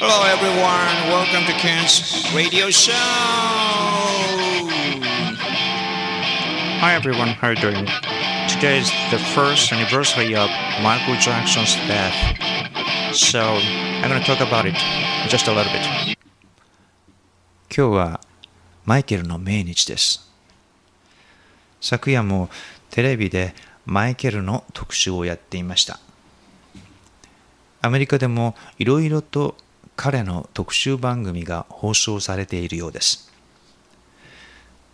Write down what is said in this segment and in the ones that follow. Hello everyone, welcome to Ken's radio show. Hi everyone, how are you doing? Today is the first anniversary of Michael Jackson's death. So, I'm gonna talk about it just a little bit. 今日はマイケルの命日です。昨夜もテレビでマイケルの特集をやっていました。アメリカでもいろいろと彼の特集番組が放送されているようです。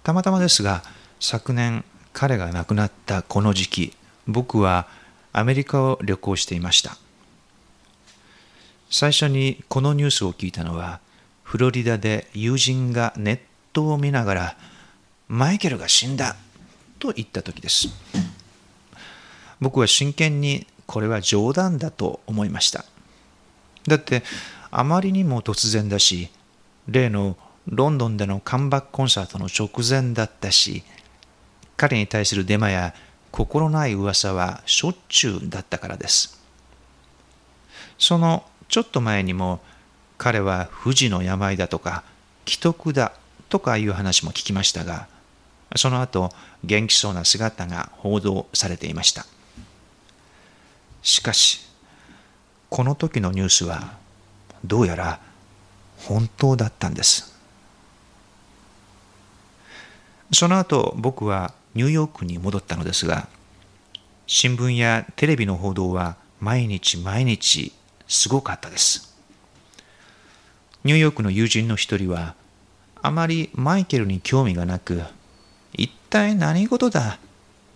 たまたまですが、昨年彼が亡くなったこの時期、僕はアメリカを旅行していました。最初にこのニュースを聞いたのは、フロリダで友人がネットを見ながら、マイケルが死んだと言った時です。僕は真剣にこれは冗談だと思いました。だってあまりにも突然だし、例のロンドンでのカムバックコンサートの直前だったし、彼に対するデマや心ない噂はしょっちゅうだったからです。そのちょっと前にも彼は不治の病だとか危篤だとかいう話も聞きましたが、その後元気そうな姿が報道されていました。しかし、この時のニュースはどうやら本当だったんです。その後、僕はニューヨークに戻ったのですが、新聞やテレビの報道は毎日毎日すごかったです。ニューヨークの友人の一人は、あまりマイケルに興味がなく、一体何事だ？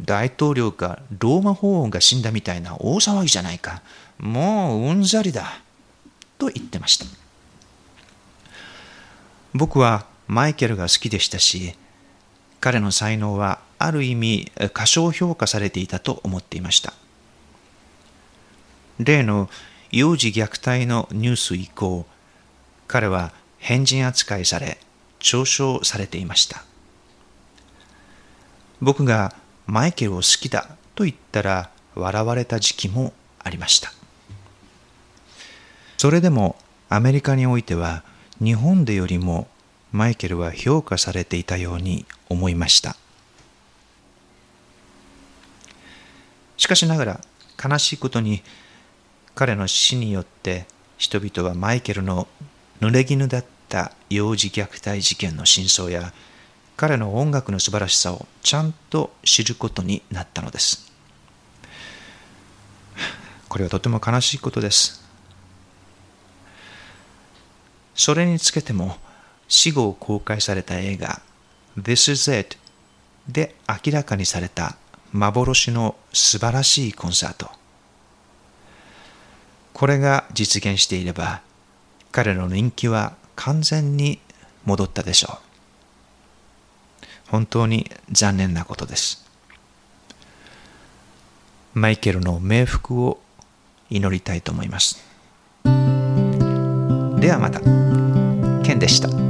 大統領かローマ法王が死んだみたいな大騒ぎじゃないか。もううんざりだ。と言ってました。僕はマイケルが好きでしたし、彼の才能はある意味過小評価されていたと思っていました。例の幼児虐待のニュース以降、彼は変人扱いされ、嘲笑されていました。僕がマイケルを好きだと言ったら笑われた時期もありました。それでもアメリカにおいては日本でよりもマイケルは評価されていたように思いました。しかしながら悲しいことに彼の死によって人々はマイケルの濡れ衣だった幼児虐待事件の真相や彼の音楽の素晴らしさをちゃんと知ることになったのです。これはとても悲しいことです。それにつけても死後公開された映画 This Is It で明らかにされた幻の素晴らしいコンサート。これが実現していれば彼の人気は完全に戻ったでしょう。本当に残念なことです。マイケルの冥福を祈りたいと思います。ではまた。ケンでした。